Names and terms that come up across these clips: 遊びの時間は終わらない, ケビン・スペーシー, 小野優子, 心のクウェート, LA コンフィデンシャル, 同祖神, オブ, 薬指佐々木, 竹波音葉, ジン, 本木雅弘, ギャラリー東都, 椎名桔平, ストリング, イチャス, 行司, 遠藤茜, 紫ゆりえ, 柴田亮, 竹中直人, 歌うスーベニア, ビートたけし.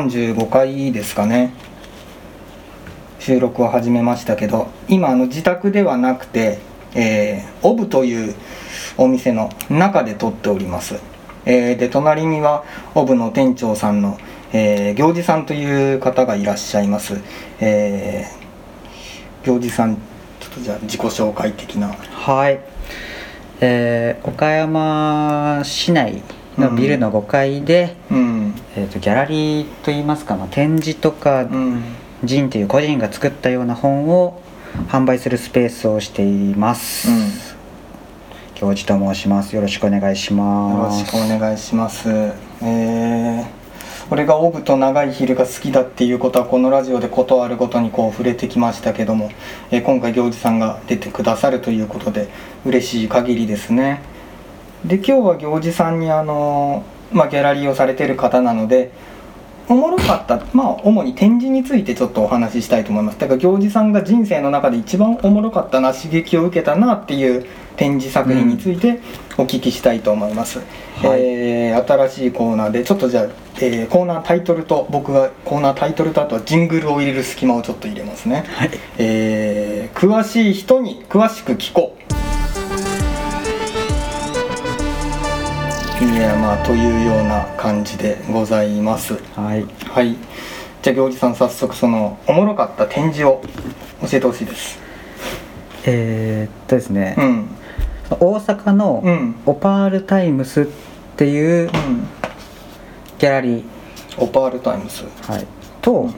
35回ですかね、収録を始めましたけど、今自宅ではなくて、オブというお店の中で撮っております。で隣にはオブの店長さんの、行司さんという方がいらっしゃいます。行司さん、ちょっとじゃあ自己紹介的な。はい、岡山市内のビルの5階で、ギャラリーといいますか、展示とか、ジンという個人が作ったような本を販売するスペースをしています。行司と申します。よろしくお願いします。よろしくお願いします。俺がオブと長い昼が好きだっていうことはこのラジオでことあるごとに触れてきましたけども、今回行司さんが出てくださるということで嬉しい限りですね。で今日は行司さんにギャラリーをされている方なのでおもろかった、主に展示についてちょっとお話ししたいと思います。だから行司さんが人生の中で一番おもろかったな、刺激を受けたなっていう展示作品についてお聞きしたいと思います。新しいコーナーでちょっとじゃあ、コーナータイトルと僕がコーナータイトルとあとはジングルを入れる隙間をちょっと入れますね。はい、詳しい人に詳しく聞こう。というような感じでございます。はい、じゃあ行司さん早速そのおもろかった展示を教えてほしいです。ですね、大阪のオパールタイムスっていうギャラリー、オパールタイムス、はい、と、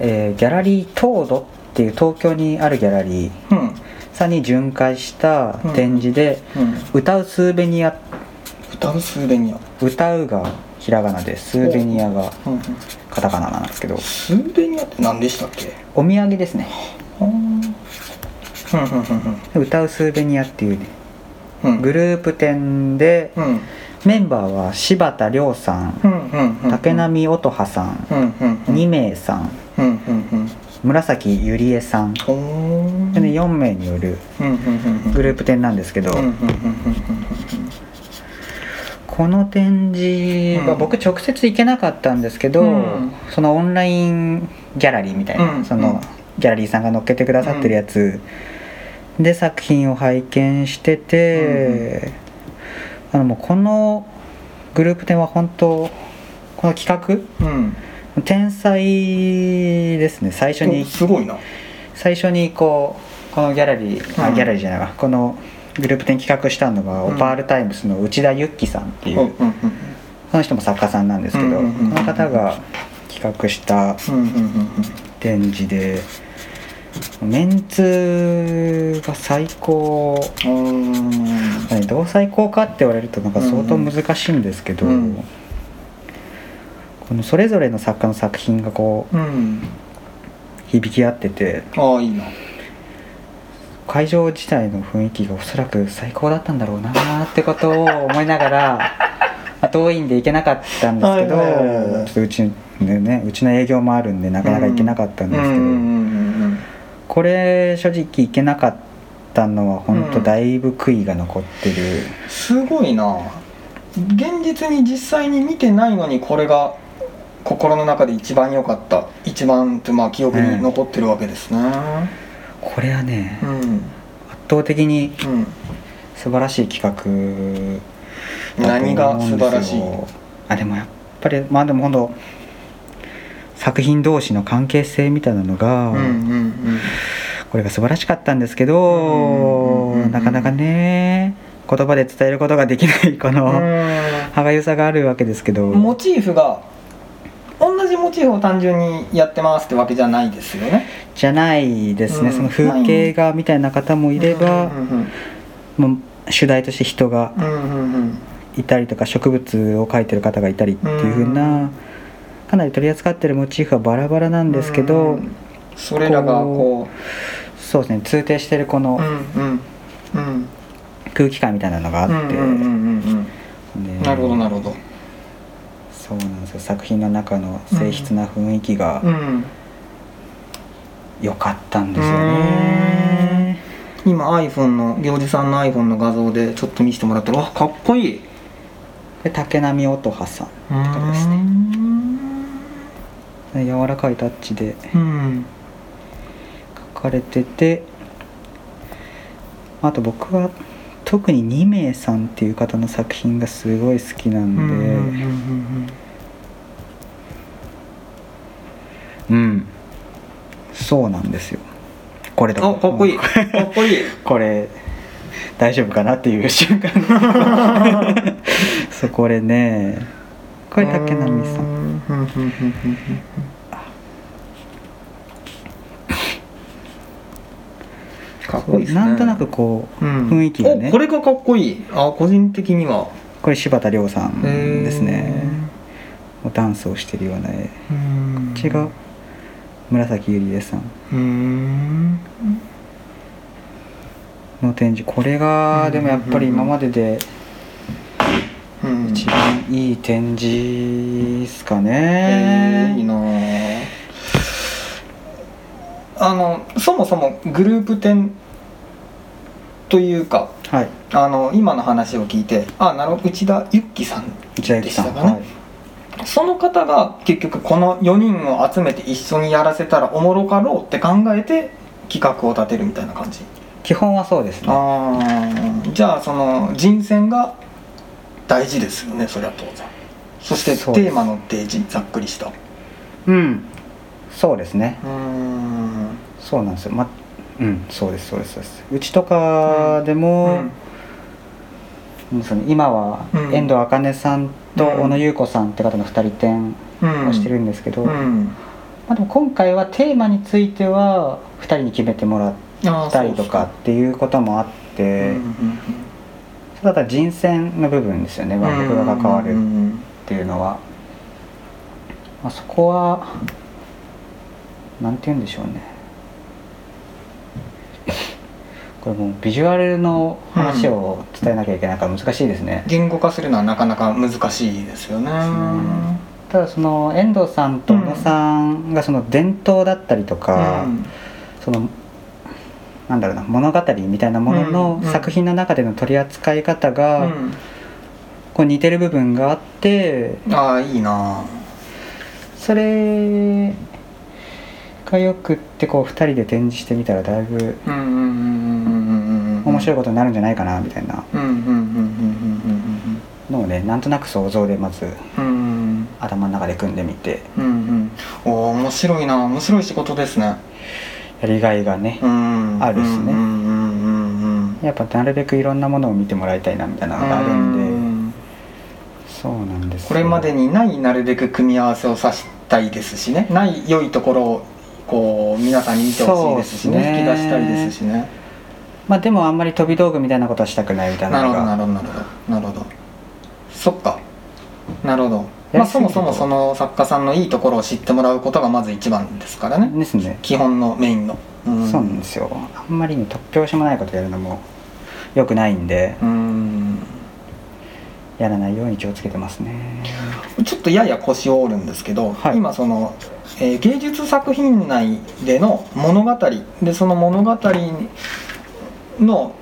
ギャラリー東都っていう東京にあるギャラリー、さに巡回した展示で、歌うスーベニア、歌うスーベニア、歌うがひらがなでスーベニアがカタカナなんですけど、スーベニアって何でしたっけ？お土産ですね。歌うスーベニアっていう、グループ展で、メンバーは柴田亮さん、竹波音葉さん、2名さん、紫ゆりえさん、4名によるグループ展なんですけど、この展示は僕直接行けなかったんですけど、そのオンラインギャラリーみたいな、そのギャラリーさんが載っけてくださってるやつで作品を拝見してて、もうこのグループ展は本当この企画、天才ですね。最初にすごいな、最初にこのギャラリー、ギャラリーじゃないわ、このグループ展企画したのがオパールタイムスの内田ゆっきさんっていう、その人も作家さんなんですけど、この方が企画した展示で、メンツが最高、どう最高かって言われると相当難しいんですけど、このそれぞれの作家の作品が響き合ってて、いいな、会場自体の雰囲気がおそらく最高だったんだろうなってことを思いながら遠いんで行けなかったんですけど、ちょっとうちの営業もあるんでなかなか行けなかったんですけど、これ正直行けなかったのは本当だいぶ悔いが残ってる。すごいな、現実に実際に見てないのにこれが心の中で一番良かった、一番って記憶に残ってるわけですね。これはね、圧倒的に素晴らしい企画だと思うんですよ。何が素晴らしい？でもやっぱりでもほんと作品同士の関係性みたいなのが、これが素晴らしかったんですけど、なかなかね言葉で伝えることができないこの歯がゆさがあるわけですけど、モチーフが同じモチーフを単純にやってますってわけじゃないですよね。じゃないですね、その風景画みたいな方もいれば、主題として人がいたりとか、植物を描いてる方がいたりっていう風な、かなり取り扱ってるモチーフはバラバラなんですけど、それらがそうですね、通底してるこの空気感みたいなのがあって、なるほどなるほど。そうなんですよ、作品の中の静筆な雰囲気が良かったんですよね。今 iPhone の行司さんの iPhone の画像でちょっと見せてもらったら、かっこいい。で竹波音葉さんとかですね、柔らかいタッチで書かれてて、あと僕は特に二名さんっていう方の作品がすごい好きなんで、そうなんですよ。これだとかっこいい、かっこいいこれ大丈夫かなっていう瞬間そうこれね、これ竹波さんかっこいいですね。なんとなくこう、雰囲気がね、これがかっこいい。あ、個人的にはこれ柴田亮さんですね。ダンスをしてるような絵。こっちが紫ゆりえさんの展示。これがでもやっぱり今までで一番いい展示ですかね。いいな。そもそもグループ展というか、はい、今の話を聞いて、内田ゆっきさんでしたかね。その方が結局この4人を集めて一緒にやらせたらおもろかろうって考えて企画を立てるみたいな感じ。基本はそうですね。じゃあその人選が大事ですよね、それは当然。そしてテーマの提示、ざっくりした。そうですね。そうなんですよ。そうです。うちとかでも、今は遠藤茜さんと小野優子さんって方の2人展をしてるんですけど、でも今回はテーマについては2人に決めてもらったりとかっていうこともあって、それだったら人選の部分ですよね、僕が関わるっていうのは。そこはなんて言うんでしょうね。これもうビジュアルの話を伝えなきゃいけないから難しいですね。言語化するのはなかなか難しいですよね。ただその遠藤さんと小野さんがその伝統だったりとか、そのなんだろうな、物語みたいなものの作品の中での取り扱い方がこう似てる部分があって、いいな。それがよくってこう2人で展示してみたらだいぶ面白いことになるんじゃないかなみたいなのをね、なんとなく想像でまず頭の中で組んでみて、面白いな。面白い仕事ですね。やりがいがね、あるっすね。やっぱなるべくいろんなものを見てもらいたいなみたいなのがあるんで、そうなんです。これまでにないなるべく組み合わせをさしたいですしね、ない良いところをこう皆さんに見てほしいですしね、引き出したいですしね。でもあんまり飛び道具みたいなことはしたくないみたいなのが。なるほど。そっか。なるほど。そもそもその作家さんのいいところを知ってもらうことがまず一番ですからね。ですね。基本のメインの。そうなんですよ。あんまりに突拍子もないことやるのも良くないんで、やらないように気をつけてますね。ちょっとやや腰を折るんですけど、今その、芸術作品内での物語で、その物語の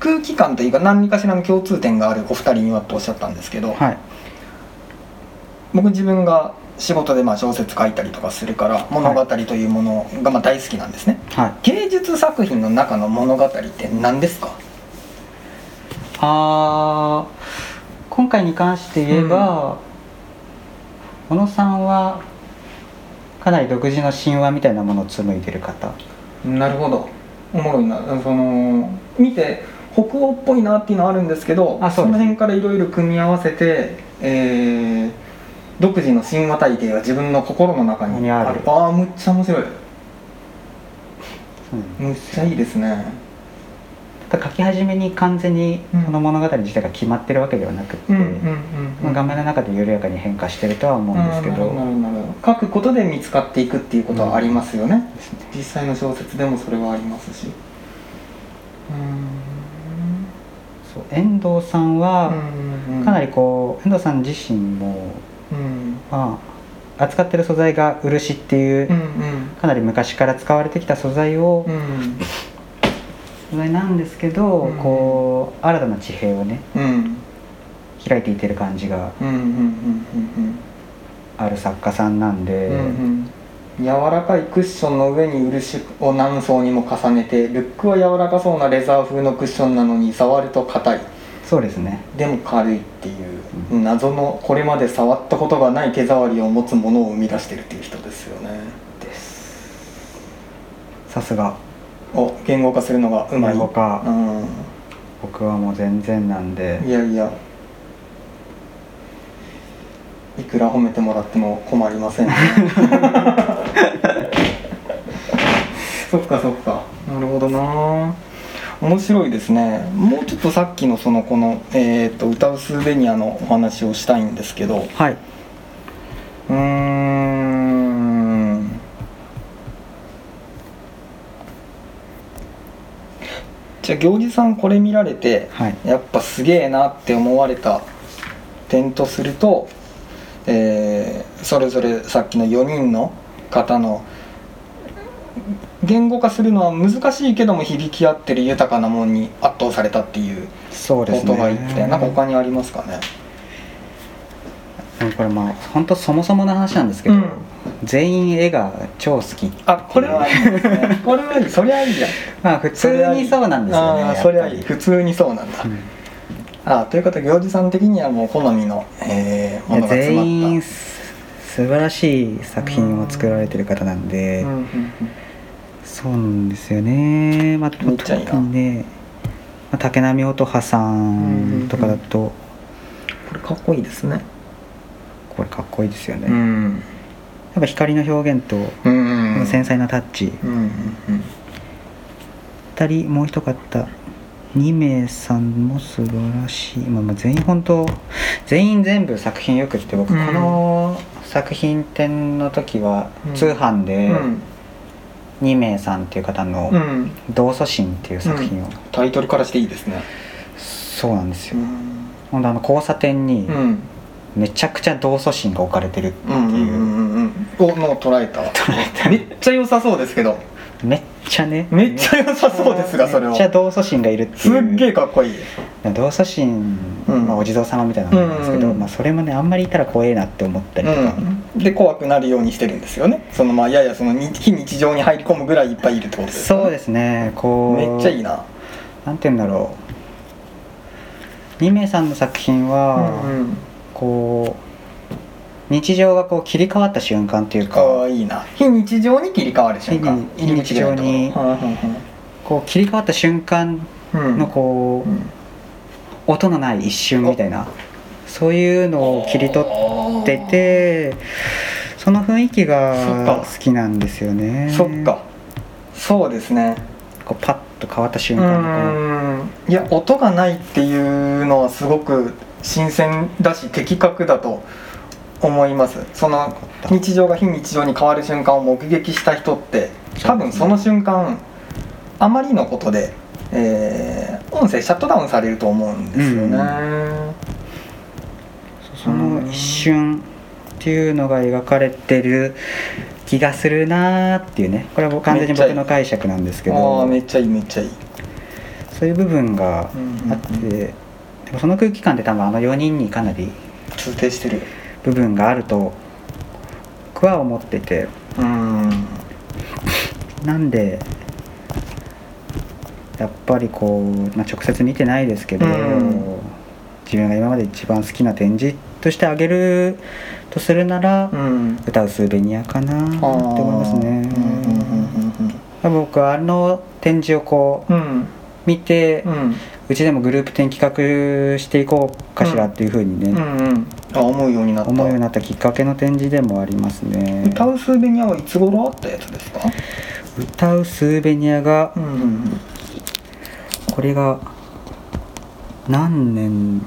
空気感というか何かしらの共通点があるお二人にはとおっしゃったんですけど、僕自分が仕事で小説書いたりとかするから、物語というものが大好きなんですね、芸術作品の中の物語って何ですか？今回に関して言えば、小野さんはかなり独自の神話みたいなものを紡いでる方。なるほど。おもろいな。その見て北欧っぽいなっていうのはあるんですけど、 その辺からいろいろ組み合わせて、独自の神話体系が自分の心の中にある。むっちゃ面白い。むっちゃいいですね。書き始めに完全にこの物語自体が決まってるわけではなくて、画面の中で緩やかに変化してるとは思うんですけど、書くことで見つかっていくっていうことはありますよね、実際の小説でもそれはありますし、そう、遠藤さんはかなりこう、遠藤さん自身も、扱ってる素材が漆っていう、かなり昔から使われてきた素材を、なんですけど、こう新たな地平をね、開いていってる感じがある作家さんなんで、うんうん、柔らかいクッションの上に漆を何層にも重ねて、ルックは柔らかそうなレザー風のクッションなのに触ると硬い、そうですね、でも軽いっていう、うん、謎のこれまで触ったことがない手触りを持つものを生み出してるっていう人ですよね。です。さすが。お、言語化するのがうまい。言語化、うん、僕はもう全然なんで。いやいや、いくら褒めてもらっても困りません、ね、そっかそっか、なるほどな、面白いですね。もうちょっとさっきのそのこの、歌うスーベニアのお話をしたいんですけど、はい、じゃあ行司さんこれ見られて、はい、やっぱすげえなって思われた点とすると、それぞれさっきの4人の方の言語化するのは難しいけども響き合ってる豊かなものに圧倒されたっていうことが言って、なんか他にありますかね。これまあ本当そもそもの話なんですけど、うん、全員絵が超好き。あ、これはいいですね。これはいい、そりゃいいじゃん。まあ普通にそうなんですよね。あ、そりゃいい、普通にそうなんだ。うん、ああ、ということで行司さん的にはもう好みの、ものが詰まった、全員素晴らしい作品を作られてる方なんで、うんうんうんうん、そうなんですよね。まあ特にね、まあ、竹波音羽さんとかだと、うんうんうん、これかっこいいですね。これかっこいいですよね、うん、やっぱ光の表現と、うんうんうん、この繊細なタッチ、うんうんうん、2人もう一方2名さんも素晴らしい、まあ、全員本当全員全部作品よくって、僕この作品展の時は通販で2名さんっていう方の同祖神っていう作品を、うんうん、タイトルからしていいですね。そうなんですよ、うん、ほんとあの交差点にめちゃくちゃ同祖神が置かれてるっていうをもう捉えためっちゃ良さそうですけど、めっちゃ良さそうですが、それをめっちゃ同祖神がいるっていう、すっげえかっこいい同祖神、まあ、お地蔵様みたいなのなんですけど、うんうん、まあ、それもねあんまりいたら怖えなって思ったりとか、うん、で怖くなるようにしてるんですよね。そのまあややその非日常に入り込むぐらいいっぱいいるってことですね。そうですね、こうめっちゃいいな、なんて言うんだろう、二名さんの作品は、うんうん、こう日常がこう切り替わった瞬間っていうか、ああいいな、非日常に切り替わる瞬間、非日常にこう切り替わった瞬間のこう、うんうん、音のない一瞬みたいな、そういうのを切り取ってて、その雰囲気が好きなんですよね。そっか、そうですね、こうパッと変わった瞬間のこの、いや音がないっていうのはすごく新鮮だし的確だと思います。その日常が非日常に変わる瞬間を目撃した人って多分その瞬間あまりのことで、音声シャットダウンされると思うんですよね、うん、その一瞬っていうのが描かれてる気がするなっていうね。これは完全に僕の解釈なんですけど、めっちゃいい、めっちゃいい、そういう部分があって、うんうん、でもその空気感って多分あの4人にかなり通底してる部分があると僕は思ってて、なんでやっぱりこう、まあ、直接見てないですけど、自分が今まで一番好きな展示としてあげるとするなら、歌うスーベニアかなって思いますね。僕はあの展示をこう、見て、うちでもグループ展企画していこうかしらっていう風にね、思うようになったきっかけの展示でもありますね。歌うスーベニアはいつ頃あったやつですか。歌うスーベニアが、これが何年、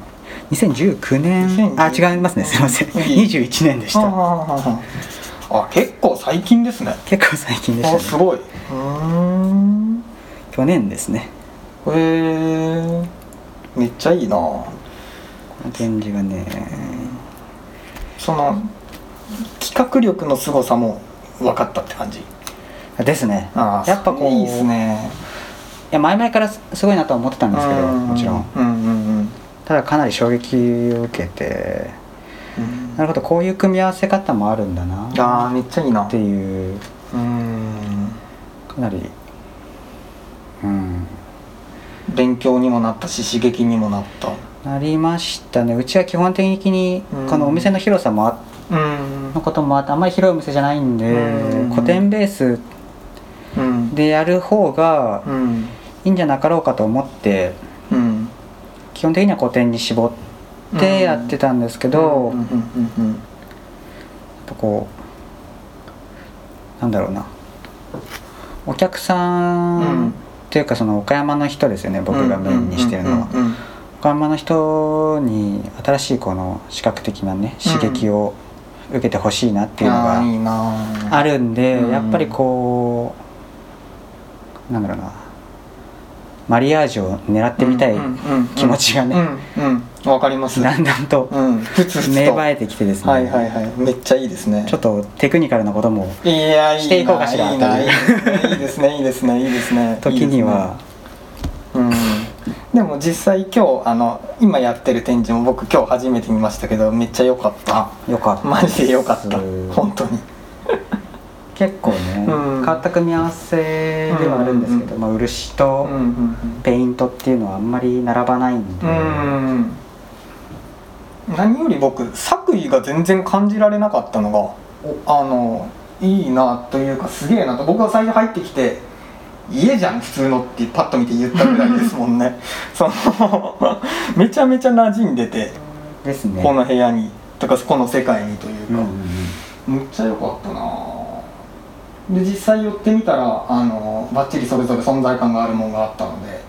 2019年、あ違いますね、すいません、21年でした。あ、結構最近ですね。結構最近でしたね。あ、すごい。去年ですね。へえ、めっちゃいいな。この展示がね、その企画力の凄さも分かったって感じですね。あ、やっぱこういいですね。いや前々からすごいなとは思ってたんですけど、もちろん、ただかなり衝撃を受けて、なるほど、こういう組み合わせ方もあるんだな。あー、めっちゃいいなっていう、うん、かなり、うん、勉強にもなったし刺激にもなったなりましたね。うちは基本的にこのお店の広さものこともあって、あんまり広いお店じゃないんで、古典ベースでやる方がいいんじゃなかろうかと思って、うん、基本的には古典に絞ってやってたんですけど、やっぱこうなんだろうな、お客さんというかその岡山の人ですよね、僕がメインにしてるのは。岡山の人に新しいこの視覚的なね刺激を受けてほしいなっていうのがあるんで、やっぱりこうなんだろうな、マリアージュを狙ってみたい気持ちがね、わかります、だんだんと芽生えてきてですね、はいはいはい、めっちゃいいですね。ちょっとテクニカルなこともしていこうかしらという、いいですねいいですねいいですね、時には。でも実際今日今やってる展示も僕今日初めて見ましたけど、めっちゃ良かった。良かった、マジで良かった、本当に結構ね、変わった組み合わせではあるんですけど、まあ、漆とペイントっていうのはあんまり並ばないんで、何より僕作為が全然感じられなかったのがいいなというか、すげえなと。僕は最初入ってきて家じゃん普通のってパッと見て言ったぐらいですもんねそのめちゃめちゃ馴染んでてです、ね、この部屋にとかこの世界にというか、めっちゃ良かったな。で実際寄ってみたらバッチリそれぞれ存在感があるものがあったの で、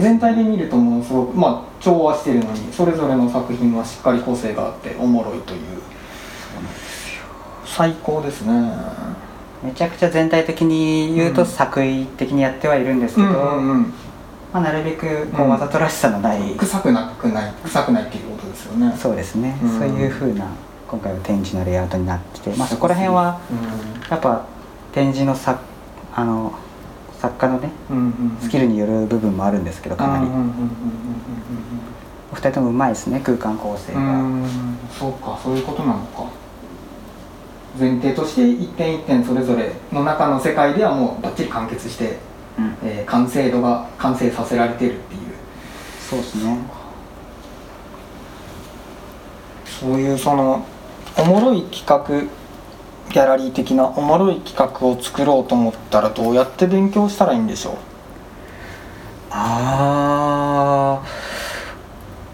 全体で見るとものすごく、まあ、調和してるのにそれぞれの作品はしっかり個性があっておもろいという、最高ですね。めちゃくちゃ全体的に言うと作為的にやってはいるんですけど、まあ、なるべくこうわざとらしさのない、臭くないっていうことですよね。そうですね、そういう風な今回は展示のレイアウトになってて、まあ、そこら辺はやっぱ展示の作家のね、スキルによる部分もあるんですけど、かなりお二人ともうまいですね、空間構成が。そうか、そういうことなのか。前提として一点一点それぞれの中の世界ではもうバッチリ完結して、完成度が完成させられてるっていう。そうですね。そういうそのおもろい企画、ギャラリー的なおもろい企画を作ろうと思ったらどうやって勉強したらいいんでしょう。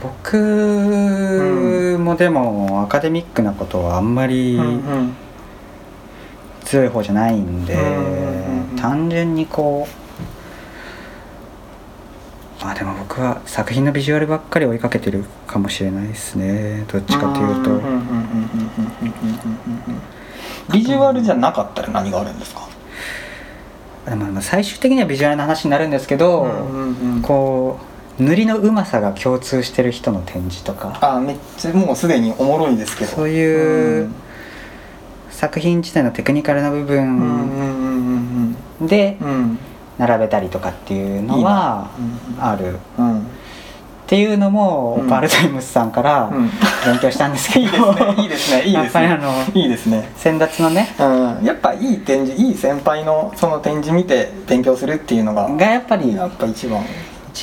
僕もでもアカデミックなことはあんまり強い方じゃないんで、単純にこう、でも僕は作品のビジュアルばっかり追いかけてるかもしれないですね、どっちかというと。ビジュアルじゃなかったら何があるんですか。最終的にはビジュアルの話になるんですけど、こう塗りのうまさが共通してる人の展示とか、めっちゃもうすでにおもろいですけど、そういう作品自体のテクニカルな部分で並べたりとかっていうのはあるっていうのもオパールタイムズさんから勉強したんですけど、いいですねいいですねいいですね、やっぱりいいですね、先達のね、やっぱいい展示、いい先輩のその展示見て勉強するっていうのがやっぱ一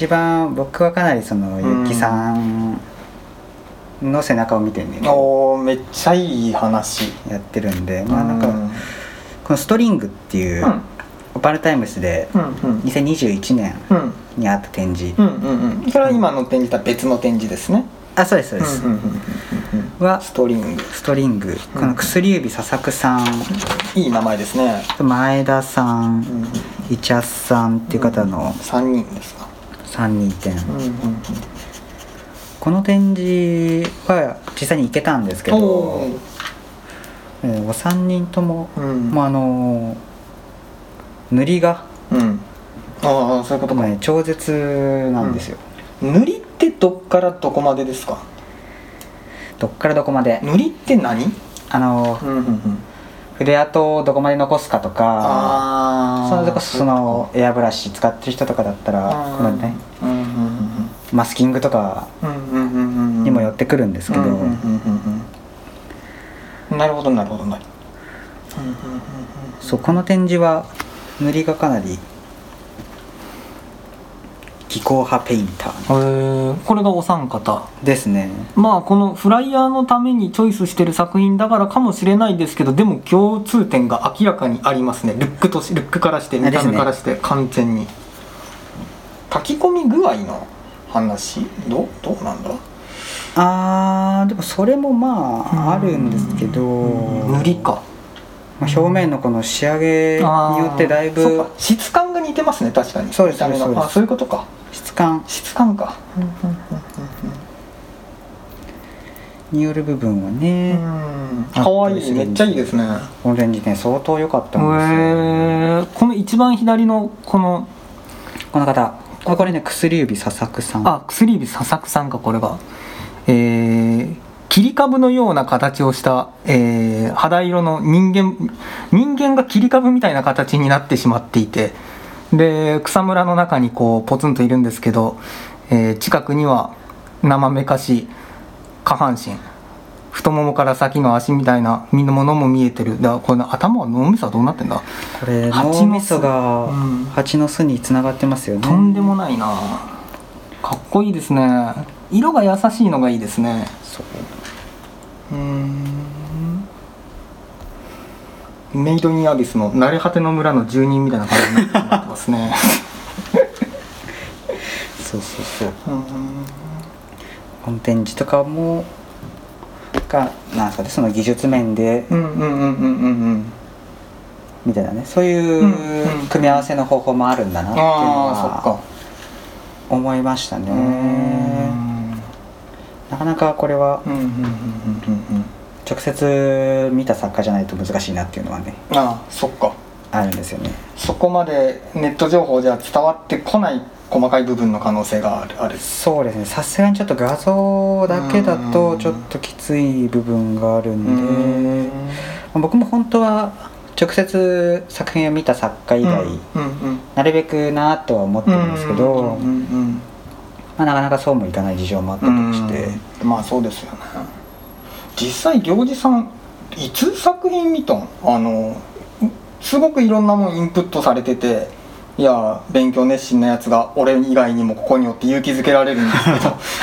番僕はかなりそのゆっきさんの背中を見てね、めっちゃいい話やってるんで、まあなんかこのストリングっていうオパールタイムズで2021年にあった展示、それは今の展示とは別の展示ですね。そうですそうです、はストリング、この薬指佐々木さん、いい名前ですね、前田さん、イチャスさんっていう方の3人ですか、3人展。この展示は実際に行けたんですけど、お三人とも、まあ塗りが、そういうことか、超絶なんですよ、塗りってどっからどこまでですか。どっからどこまで。塗りって何？筆跡をどこまで残すかとか、そのエアブラシ使ってる人とかだったらこのね、マスキングとかにも寄ってくるんですけど、なるほどなるほどなるほど、うんうんうんうん、そうこの展示は塗りがかなり技巧派ペインター、これがお三方ですね。まあこのフライヤーのためにチョイスしてる作品だからかもしれないですけど、でも共通点が明らかにありますね。ルックからして見た目からして完全に、ね、炊き込み具合の話どうなんだ。あーでもそれもまああるんですけど、塗りか、まあ、表面のこの仕上げによってだいぶそうか質感が似てますね。確かにそうですね。そういうことか、質感か、うんうんうんうん、による部分はね、かわいい、めっちゃいいですね。オレンジね、相当良かったんですよ、この一番左のこの方、これね薬指ささくさん、あ薬指ささくさんか、これが切り株のような形をした、肌色の人間が切り株みたいな形になってしまっていて、で草むらの中にこうポツンといるんですけど、近くには生めかしい下半身、太ももから先の足みたいな身のものも見えてる。だからこれ頭は脳みそはどうなってんだ。これ脳みそが蜂の巣につながってますよね、うん、とんでもないな。かっこいいですね。色が優しいのがいいですね。そう、メイドインアビスの慣れ果ての村の住人みたいな感じになってますねそうそうそう、コンテンツとかもなんかでその技術面でみたいなね、そういう組み合わせの方法もあるんだなっていうのは思いましたね。なかなかこれは直接見た作家じゃないと難しいなっていうのはね、ああそっか、あるんですよね。そこまでネット情報じゃ伝わってこない細かい部分の可能性がある。そうですね、さすがにちょっと画像だけだとちょっときつい部分があるんで、僕も本当は直接作品を見た作家以外、なるべくなとは思ってるんですけど、なかなかそうもいかない事情もあったとして、まあそうですよね。実際行司さんいつ作品見たん？すごくいろんなものインプットされてて、いや勉強熱心なやつが俺以外にもここにおって勇気づけられるんです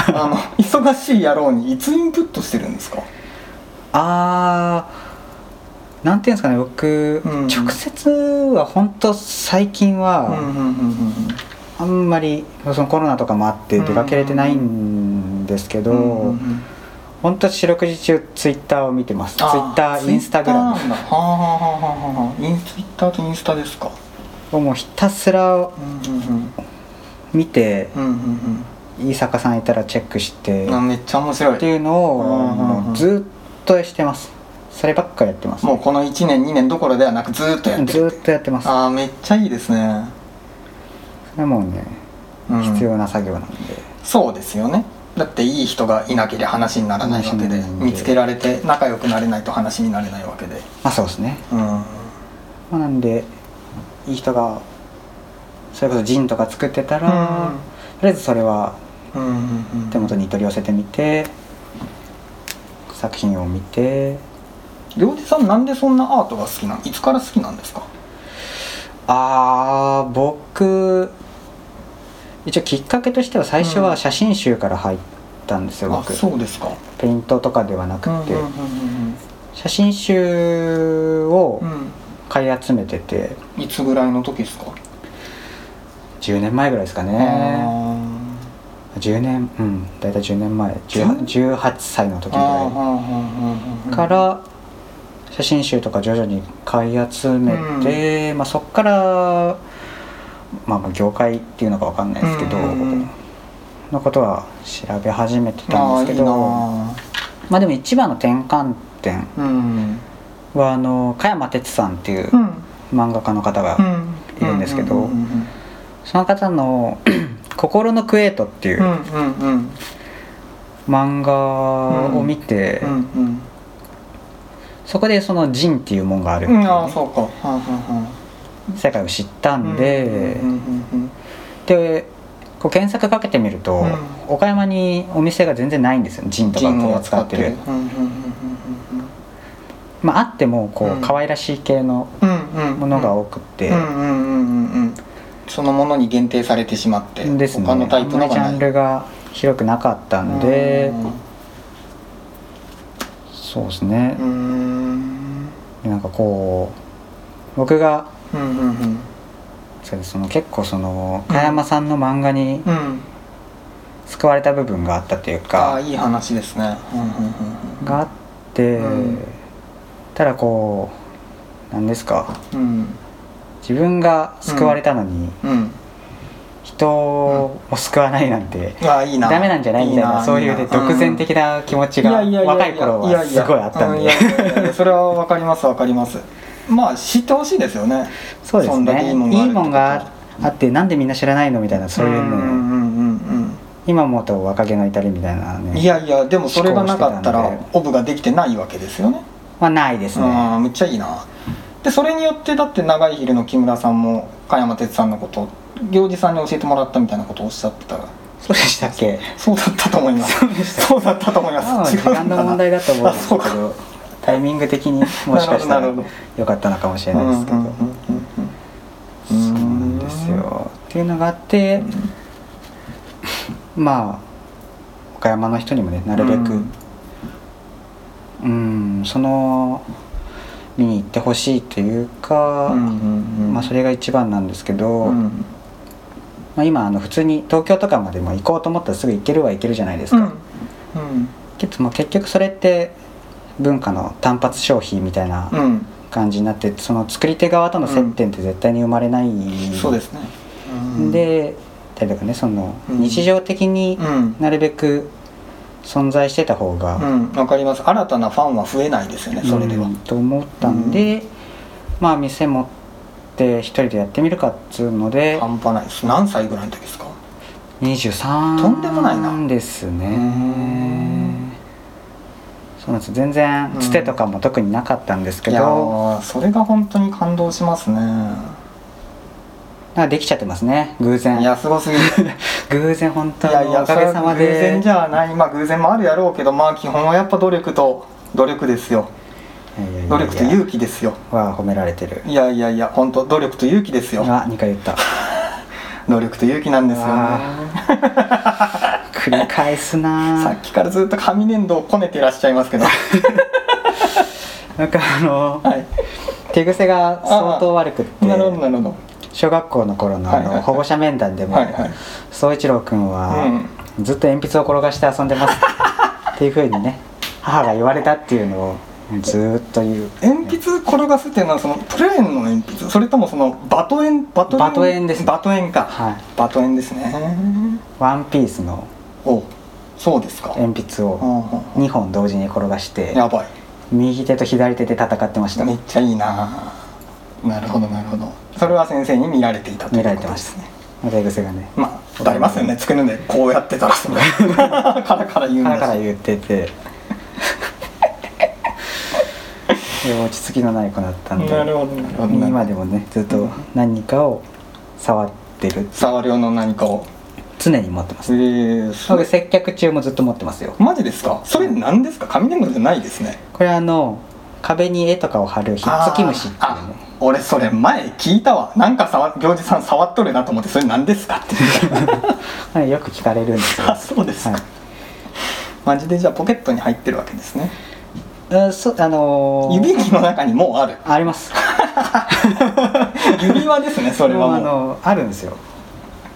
けど忙しい野郎にいつインプットしてるんですか？なんていうんですかね、僕、直接は本当最近は、あんまりそのコロナとかもあって出かけれてないんですけど、本当四六時中ツイッターを見てます。ツイッター、インスタグラム、ツイッターとインスタですか。もうひたすら見て、いい作家さんいたらチェックして、めっちゃ面白いっていうのをずっとしてます。そればっかりやってます、ね、もうこの1年2年どころではなくずっとやってる。ずっとやってます。めっちゃいいですね。それもね、必要な作業なんで。そうですよね。だっていい人がいなければ話にならないわけで、見つけられて仲良くなれないと話になれないわけで、まあそうですね、なんでいい人がそれこそジンとか作ってたら、とりあえずそれは手元に取り寄せてみて、作品を見て。行司さんなんでそんなアートが好きなの？いつから好きなんですか？僕一応きっかけとしては最初は写真集から入ったんですよ、僕。そうですか。ペイントとかではなくて、写真集を買い集めてて、いつぐらいの時ですか？10年前ぐらいですかね。10年、だいたい10年前、18歳の時ぐらいから写真集とか徐々に買い集めて、そっから、業界っていうのか分かんないですけど、のことは調べ始めてたんですけど、でも一番の転換点は加山哲さんっていう漫画家の方がいるんですけど、その方の心のクエートっていう漫画を見て、そこでそのジンっていうもんがあるっていう、世界を知ったんで、でこう検索かけてみると、岡山にお店が全然ないんですよ、ジンとかを扱ってる。まあ、あってもこう、うん、可愛らしい系のものが多くて、そのものに限定されてしまってです、ね、他のタイプのがない、あんまりジャンルが広くなかったんで、うん、そうですね、うん、なんかこう僕が、うんうんうん、その結構その加山さんの漫画に、うんうん、救われた部分があったというか、あ、いい話ですね、うんうんうん、があって、うん、ただこう何ですか、うん、自分が救われたのに、うん、人を救わないなんて、うん、あ、いいな、ダメなんじゃないみたいな、そういうで独善的な気持ちが若い頃はすごいあったんで、それは分かります分かります。まあ知ってほしいですよね。そうですね、いいもんがあって、なんでみんな知らないのみたいな、そういうの、うんうんうんうん、今思うと若気の至りみたいなね。いやいや、でもそれがなかったらオブができてないわけですよね。まあないですね。あ、めっちゃいいな。でそれによってだって長い昼の木村さんも加山哲さんのこと行司さんに教えてもらったみたいなことをおっしゃってたら、そうでしたっけ。そうだったと思います。そうだったと思います。時間の問題だと思うんですけど、タイミング的にもしかしたら良かったのかもしれないですけど、そうなんですよっていうのがあって、うん、まあ岡山の人にもね、なるべく、うん、その見に行ってほしいというか、うんうんうん、まあ、それが一番なんですけど、うん、まあ、今普通に東京とかまでも行こうと思ったらすぐ行けるは行けるじゃないですか、うんうん、結局それって文化の単発消費みたいな感じになって、うん、その作り手側との接点って絶対に生まれない、うん、そうですね、うん、で例えばね、その日常的になるべく存在してた方が、うん、わかります。新たなファンは増えないですよね、それでは、うん、と思ったんで、うん、まあ店持って一人でやってみるかっつうので。半端ないです。何歳ぐらいの時ですか。23。とんでもないなですね。全然つてとかも特になかったんですけど、うん、それが本当に感動しますね。なんかできちゃってますね、偶然。いや、すごすぎる。偶然、本当におかげさまで。いやいや、偶然じゃない、まあ偶然もあるやろうけど、まあ基本はやっぱ努力ですよ。いやいやいや、努力と勇気ですよ。わあ、褒められてる。いやいやいや、本当努力と勇気ですよ。あ、2回言った。努力と勇気なんですよね。繰り返すな。さっきからずっと紙粘土をこねていらっしゃいますけど。なんかはい、手癖が相当悪くって。なるほどなるほど。小学校の頃の保護者面談でも、宗一郎くんはずっと鉛筆を転がして遊んでますっていう風にね、母が言われたっていうのをずっと言う。鉛筆転がすっていうのはそのプレーンの鉛筆、それともそのバトエンですね。バトエンか、はい、バトエンですね。ワンピースの、お、そうですか。鉛筆を2本同時に転がして、やばい、右手と左手で戦ってました。めっちゃいいな。なるほどなるほど。それは先生に見られていたということですね。見られてましたね。また癖がね、まあありますよね。作るんでこうやってたらそれカラカラ言うんだし、カラカラ言ってて落ち着きのない子だったんで。なるほどなるほど。今でもね、ずっと何かを触ってる、触る用の何かを常に持ってます。僕接客中もずっと持ってますよ。マジですか。それ何ですか。紙粘土じゃないですね。これ壁に絵とかを貼るひっつき虫っていうね。俺それ前聞いたわ。なんか行司さん触っとるなと思って、それ何ですかって、はい、よく聞かれるんですよ。あ、そうですか、はい、マジで。じゃあポケットに入ってるわけですね。指輪の中にもうある。あります指輪ですね。それはもうあるんですよ。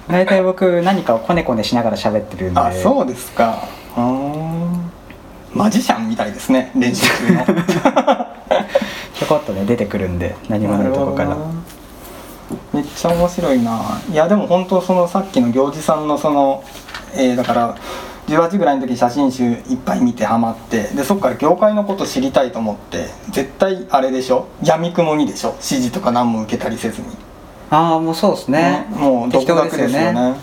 大体僕何かをこねこねしながら喋ってるんで。あ、そうですか。マジシャンみたいですね、練習中のちょこっとね出てくるんで、何もないとこから。めっちゃ面白いな。いやでも本当そのさっきの行司さんのその、だから18ぐらいの時写真集いっぱい見てハマって、でそっから業界のこと知りたいと思って、絶対あれでしょ、闇雲にでしょ、指示とか何も受けたりせずに。ああ、もうそうですね、もう独学ですよね。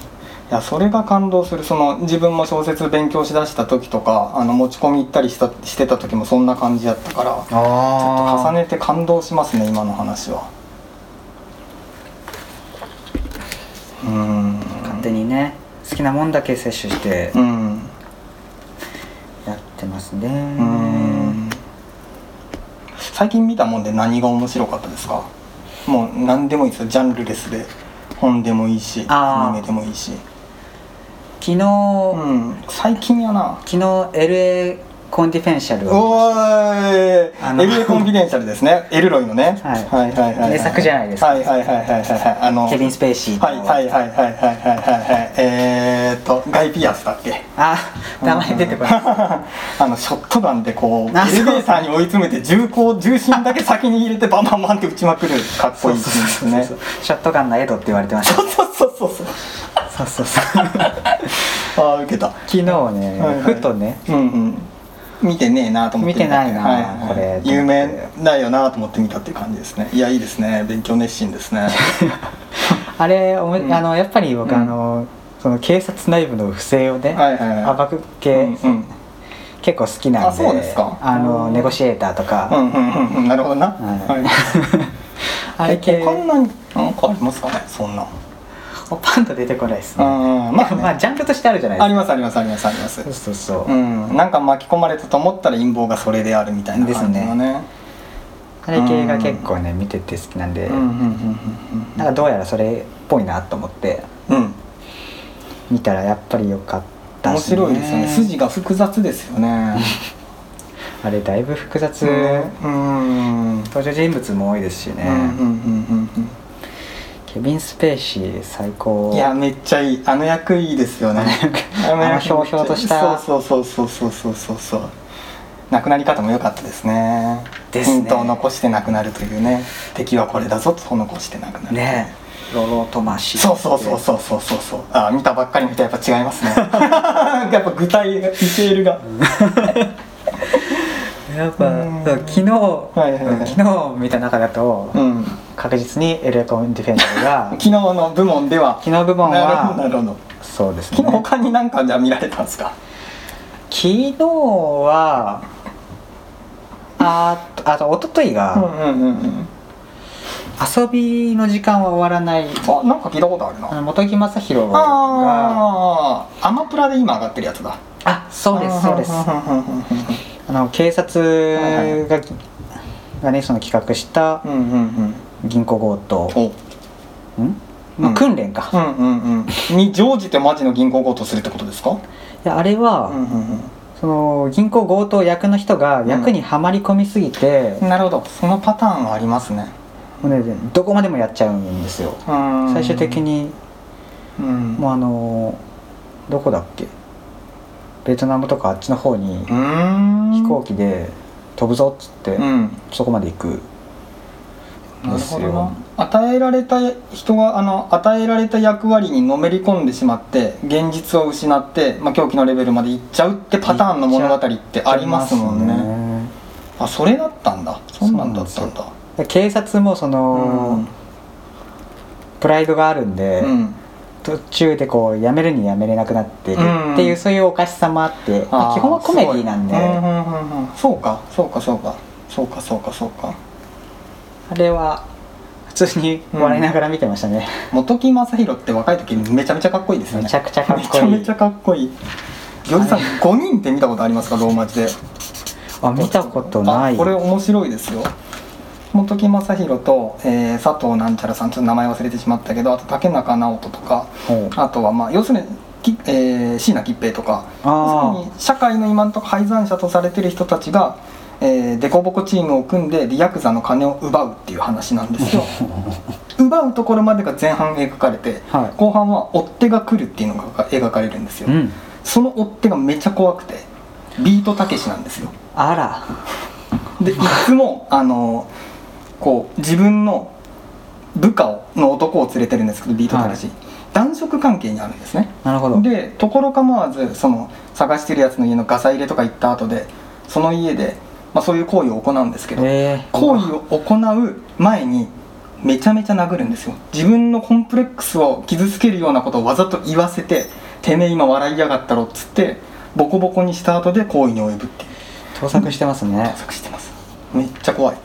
いや、それが感動する。その自分も小説勉強しだした時とか、持ち込み行ったりしてた時もそんな感じやったから、ちょっと重ねて感動しますね、今の話は。勝手にね、好きなもんだけ摂取してやってますね。最近見たもんで何が面白かったですか？もう何でもいいですよ、ジャンルレスで本でもいいしアニメでもいいし。昨日、うん、最近やな。昨日 LA コンフィデンシャルを見ました。LA コンフィデンシャルですね。エルロイのね、はいはいはいはい、名作じゃないですか。はいはいはいはいはいはい、ケビン・スペーシーの、はいはいはいはいはいはい、ガイ・ピアスだっけ。あ、名前出てこない。ショットガンでこうエレベーターに追い詰めて重心だけ先に入れてバンバンバンって撃ちまくる、かっこいいですね。そうそうそうそう、ショットガンのエドって言われてました。そうそうそうそうそうそうあ、受けた。昨日ね、はいはい、ふとね、うんうん、見てねえなと思って、見てないな、はいはい、これ有名ないよなと思って見たっていう感じですね。いや、いいですね、勉強熱心ですねあれ、うん、やっぱり僕、うん、その警察内部の不正をね、はいはいはい、暴く系、うんうん、結構好きなんで。あ、そうですか。ネゴシエーターとか、うんうんうん、なるほどな、はいはい、あれ系。こんなになんかありますかね、そんなパンと出てこないですね。まあねまあジャンルとしてあるじゃないですか。ありますありますありますあります。そうそうそう、うん、なんか巻き込まれたと思ったら陰謀がそれであるみたいな感じのね、あれ系が結構ね、見てて好きなんで、なんかどうやらそれっぽいなと思って、うん、見たらやっぱり良かったし、ね、面白いですよね。筋が複雑ですよねあれだいぶ複雑、うん、登場人物も多いですしね、うんうんうんうん、ケビン・スペーシー最高。いや、めっちゃいい、あの役いいですよねひょうひょうとした、そうそうそうそうそうそうそう、亡くなり方も良かったですね。ヒントを残して亡くなるというね、敵はこれだぞと残して亡くなるね。ロロトマシ、そうそうそうそうそうそうそう。あ、見たばっかり見たらやっぱ違いますねやっぱ具体が、ディテールがやっぱ昨日見た中だと、うん、確実にLAコンフィデンシャルが昨日の部門では、昨日部門はなるほど、そうですね。昨日他に何かじゃあ見られたんですか？昨日はあと一昨日が、うんうんうんうん、遊びの時間は終わらない。あ、なんか聞いたことあるな。本木雅弘がアマプラで今上がってるやつだ。あ、そうですそうです警察が、はいはい、がね、その企画した銀行強盗、うんうんうん、まあ、訓練か、うんうんうん、に乗じてマジの銀行強盗するってことですか？いや、あれは、うんうんうん、その銀行強盗役の人が役にはまり込みすぎて、うん、なるほど、そのパターンはありますね。どこまでもやっちゃうんですよ、うん、最終的に、うん、もうどこだっけ、ベトナムとかあっちの方に飛行機で飛ぶぞっつって、うん、そこまで行くんですよ。なるほど。与えられた人が与えられた役割にのめり込んでしまって現実を失って、まあ、狂気のレベルまで行っちゃうってパターンの物語ってありますもん ね。あ、それだったんだ。そんなんだったんだ。警察もその、うん、プライドがあるんで、うん、途中でこうやめるにやめれなくなってるっていう、そういうおかしさもあって、まあ、基本はコメディなんで、そうかそうかそうかそうかそうかそうか、あれは普通に笑いながら見てましたね、うん、本木雅弘って若い時めちゃめちゃかっこいいですよね。めちゃくちゃかっこいい、めちゃめちゃかっこいい。よりさん5人って見たことありますか、ローマ字で。あ、見たことない。これ面白いですよ。本木雅弘と、佐藤なんちゃらさん、ちょっと名前忘れてしまったけど、あと竹中直人とか、あとはまあ要するに椎名桔平とか、要するに社会の今のところ敗残者とされてる人たちが、デコボコチームを組んでヤクザの金を奪うっていう話なんですよ奪うところまでが前半描かれて、はい、後半は追っ手が来るっていうのが描かれるんですよ、うん、その追っ手がめちゃ怖くてビートたけしなんですよ。あらでいつもこう自分の部下の男を連れてるんですけど、ビートたけし、はい、男色関係にあるんですね。なるほど。で、ところ構わずその探してるやつの家のガサ入れとか行った後でその家で、まあ、そういう行為を行うんですけど、行為を行う前にめちゃめちゃ殴るんですよ。自分のコンプレックスを傷つけるようなことをわざと言わせて、てめえ今笑いやがったろっつってボコボコにした後で行為に及ぶっていう。盗作してますね。盗作してます。めっちゃ怖い。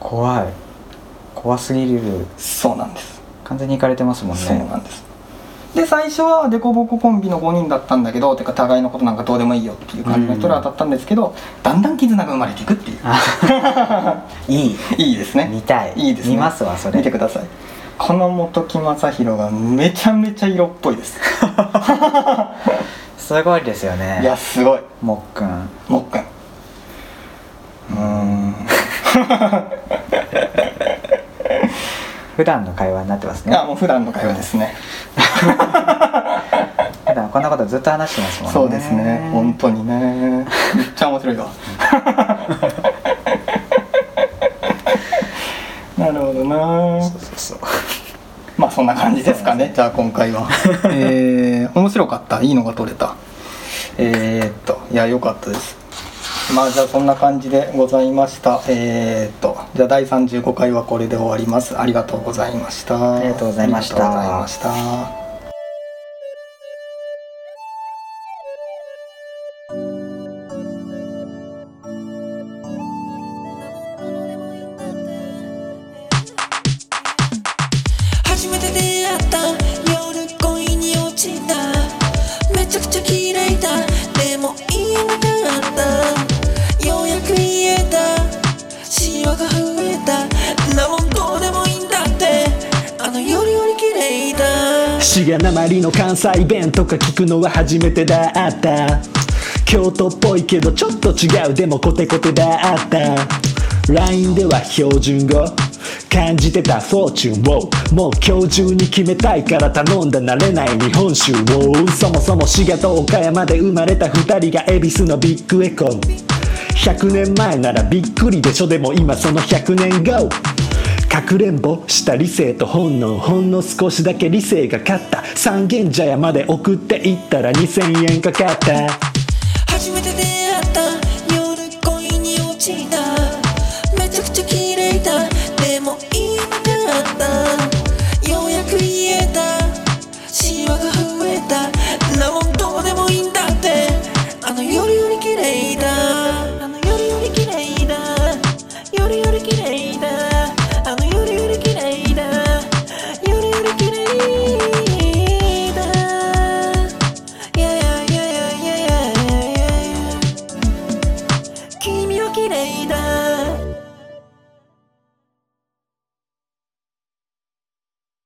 怖い、怖すぎる。そうなんです。完全にイカれてますもんね。そうなんです。で最初はデコボココンビの5人だったんだけど、てか互いのことなんかどうでもいいよっていう感じの人ら当たったんですけど、うんうん、だんだん絆が生まれていくっていういいですね。見たい。いいですね。見ますわそれ。見てください。この本木雅弘がめちゃめちゃ色っぽいですすごいですよね。いやすごい。もっくんもっくん普段の会話になってますね。あ、もう普段の会話ですね普段こんなことずっと話してますもんね。そうですね、本当にね。めっちゃ面白いぞなるほどな。そうそうそう。まあそんな感じですかね。じゃあ今回は面白かった、いいのが撮れた、いや良かったです。まあじゃあそんな感じでございました。じゃあ第35回はこれで終わります。ありがとうございました。ありがとうございました。滋賀なまりの関西弁とか聞くのは初めてだった。京都っぽいけどちょっと違う、でもコテコテだった。 LINE では標準語感じてたフォーチュンをもう今日中に決めたいから頼んだ慣れない日本酒を。そもそも滋賀と岡山で生まれた2人が恵比寿のビッグエコー。100年前ならびっくりでしょ、でも今その100年後、かくれんぼした理性と本能、ほんの少しだけ理性が勝った。三軒茶屋まで送っていったら2000円かかった。初めて出会った夜恋に落ちた、めちゃくちゃ綺麗だ、でも意味があった、ようやく言えた、シワが増えた、なもんどうでもいいんだって、あの夜より綺麗だ、あの夜より綺麗だ、夜より綺麗だ。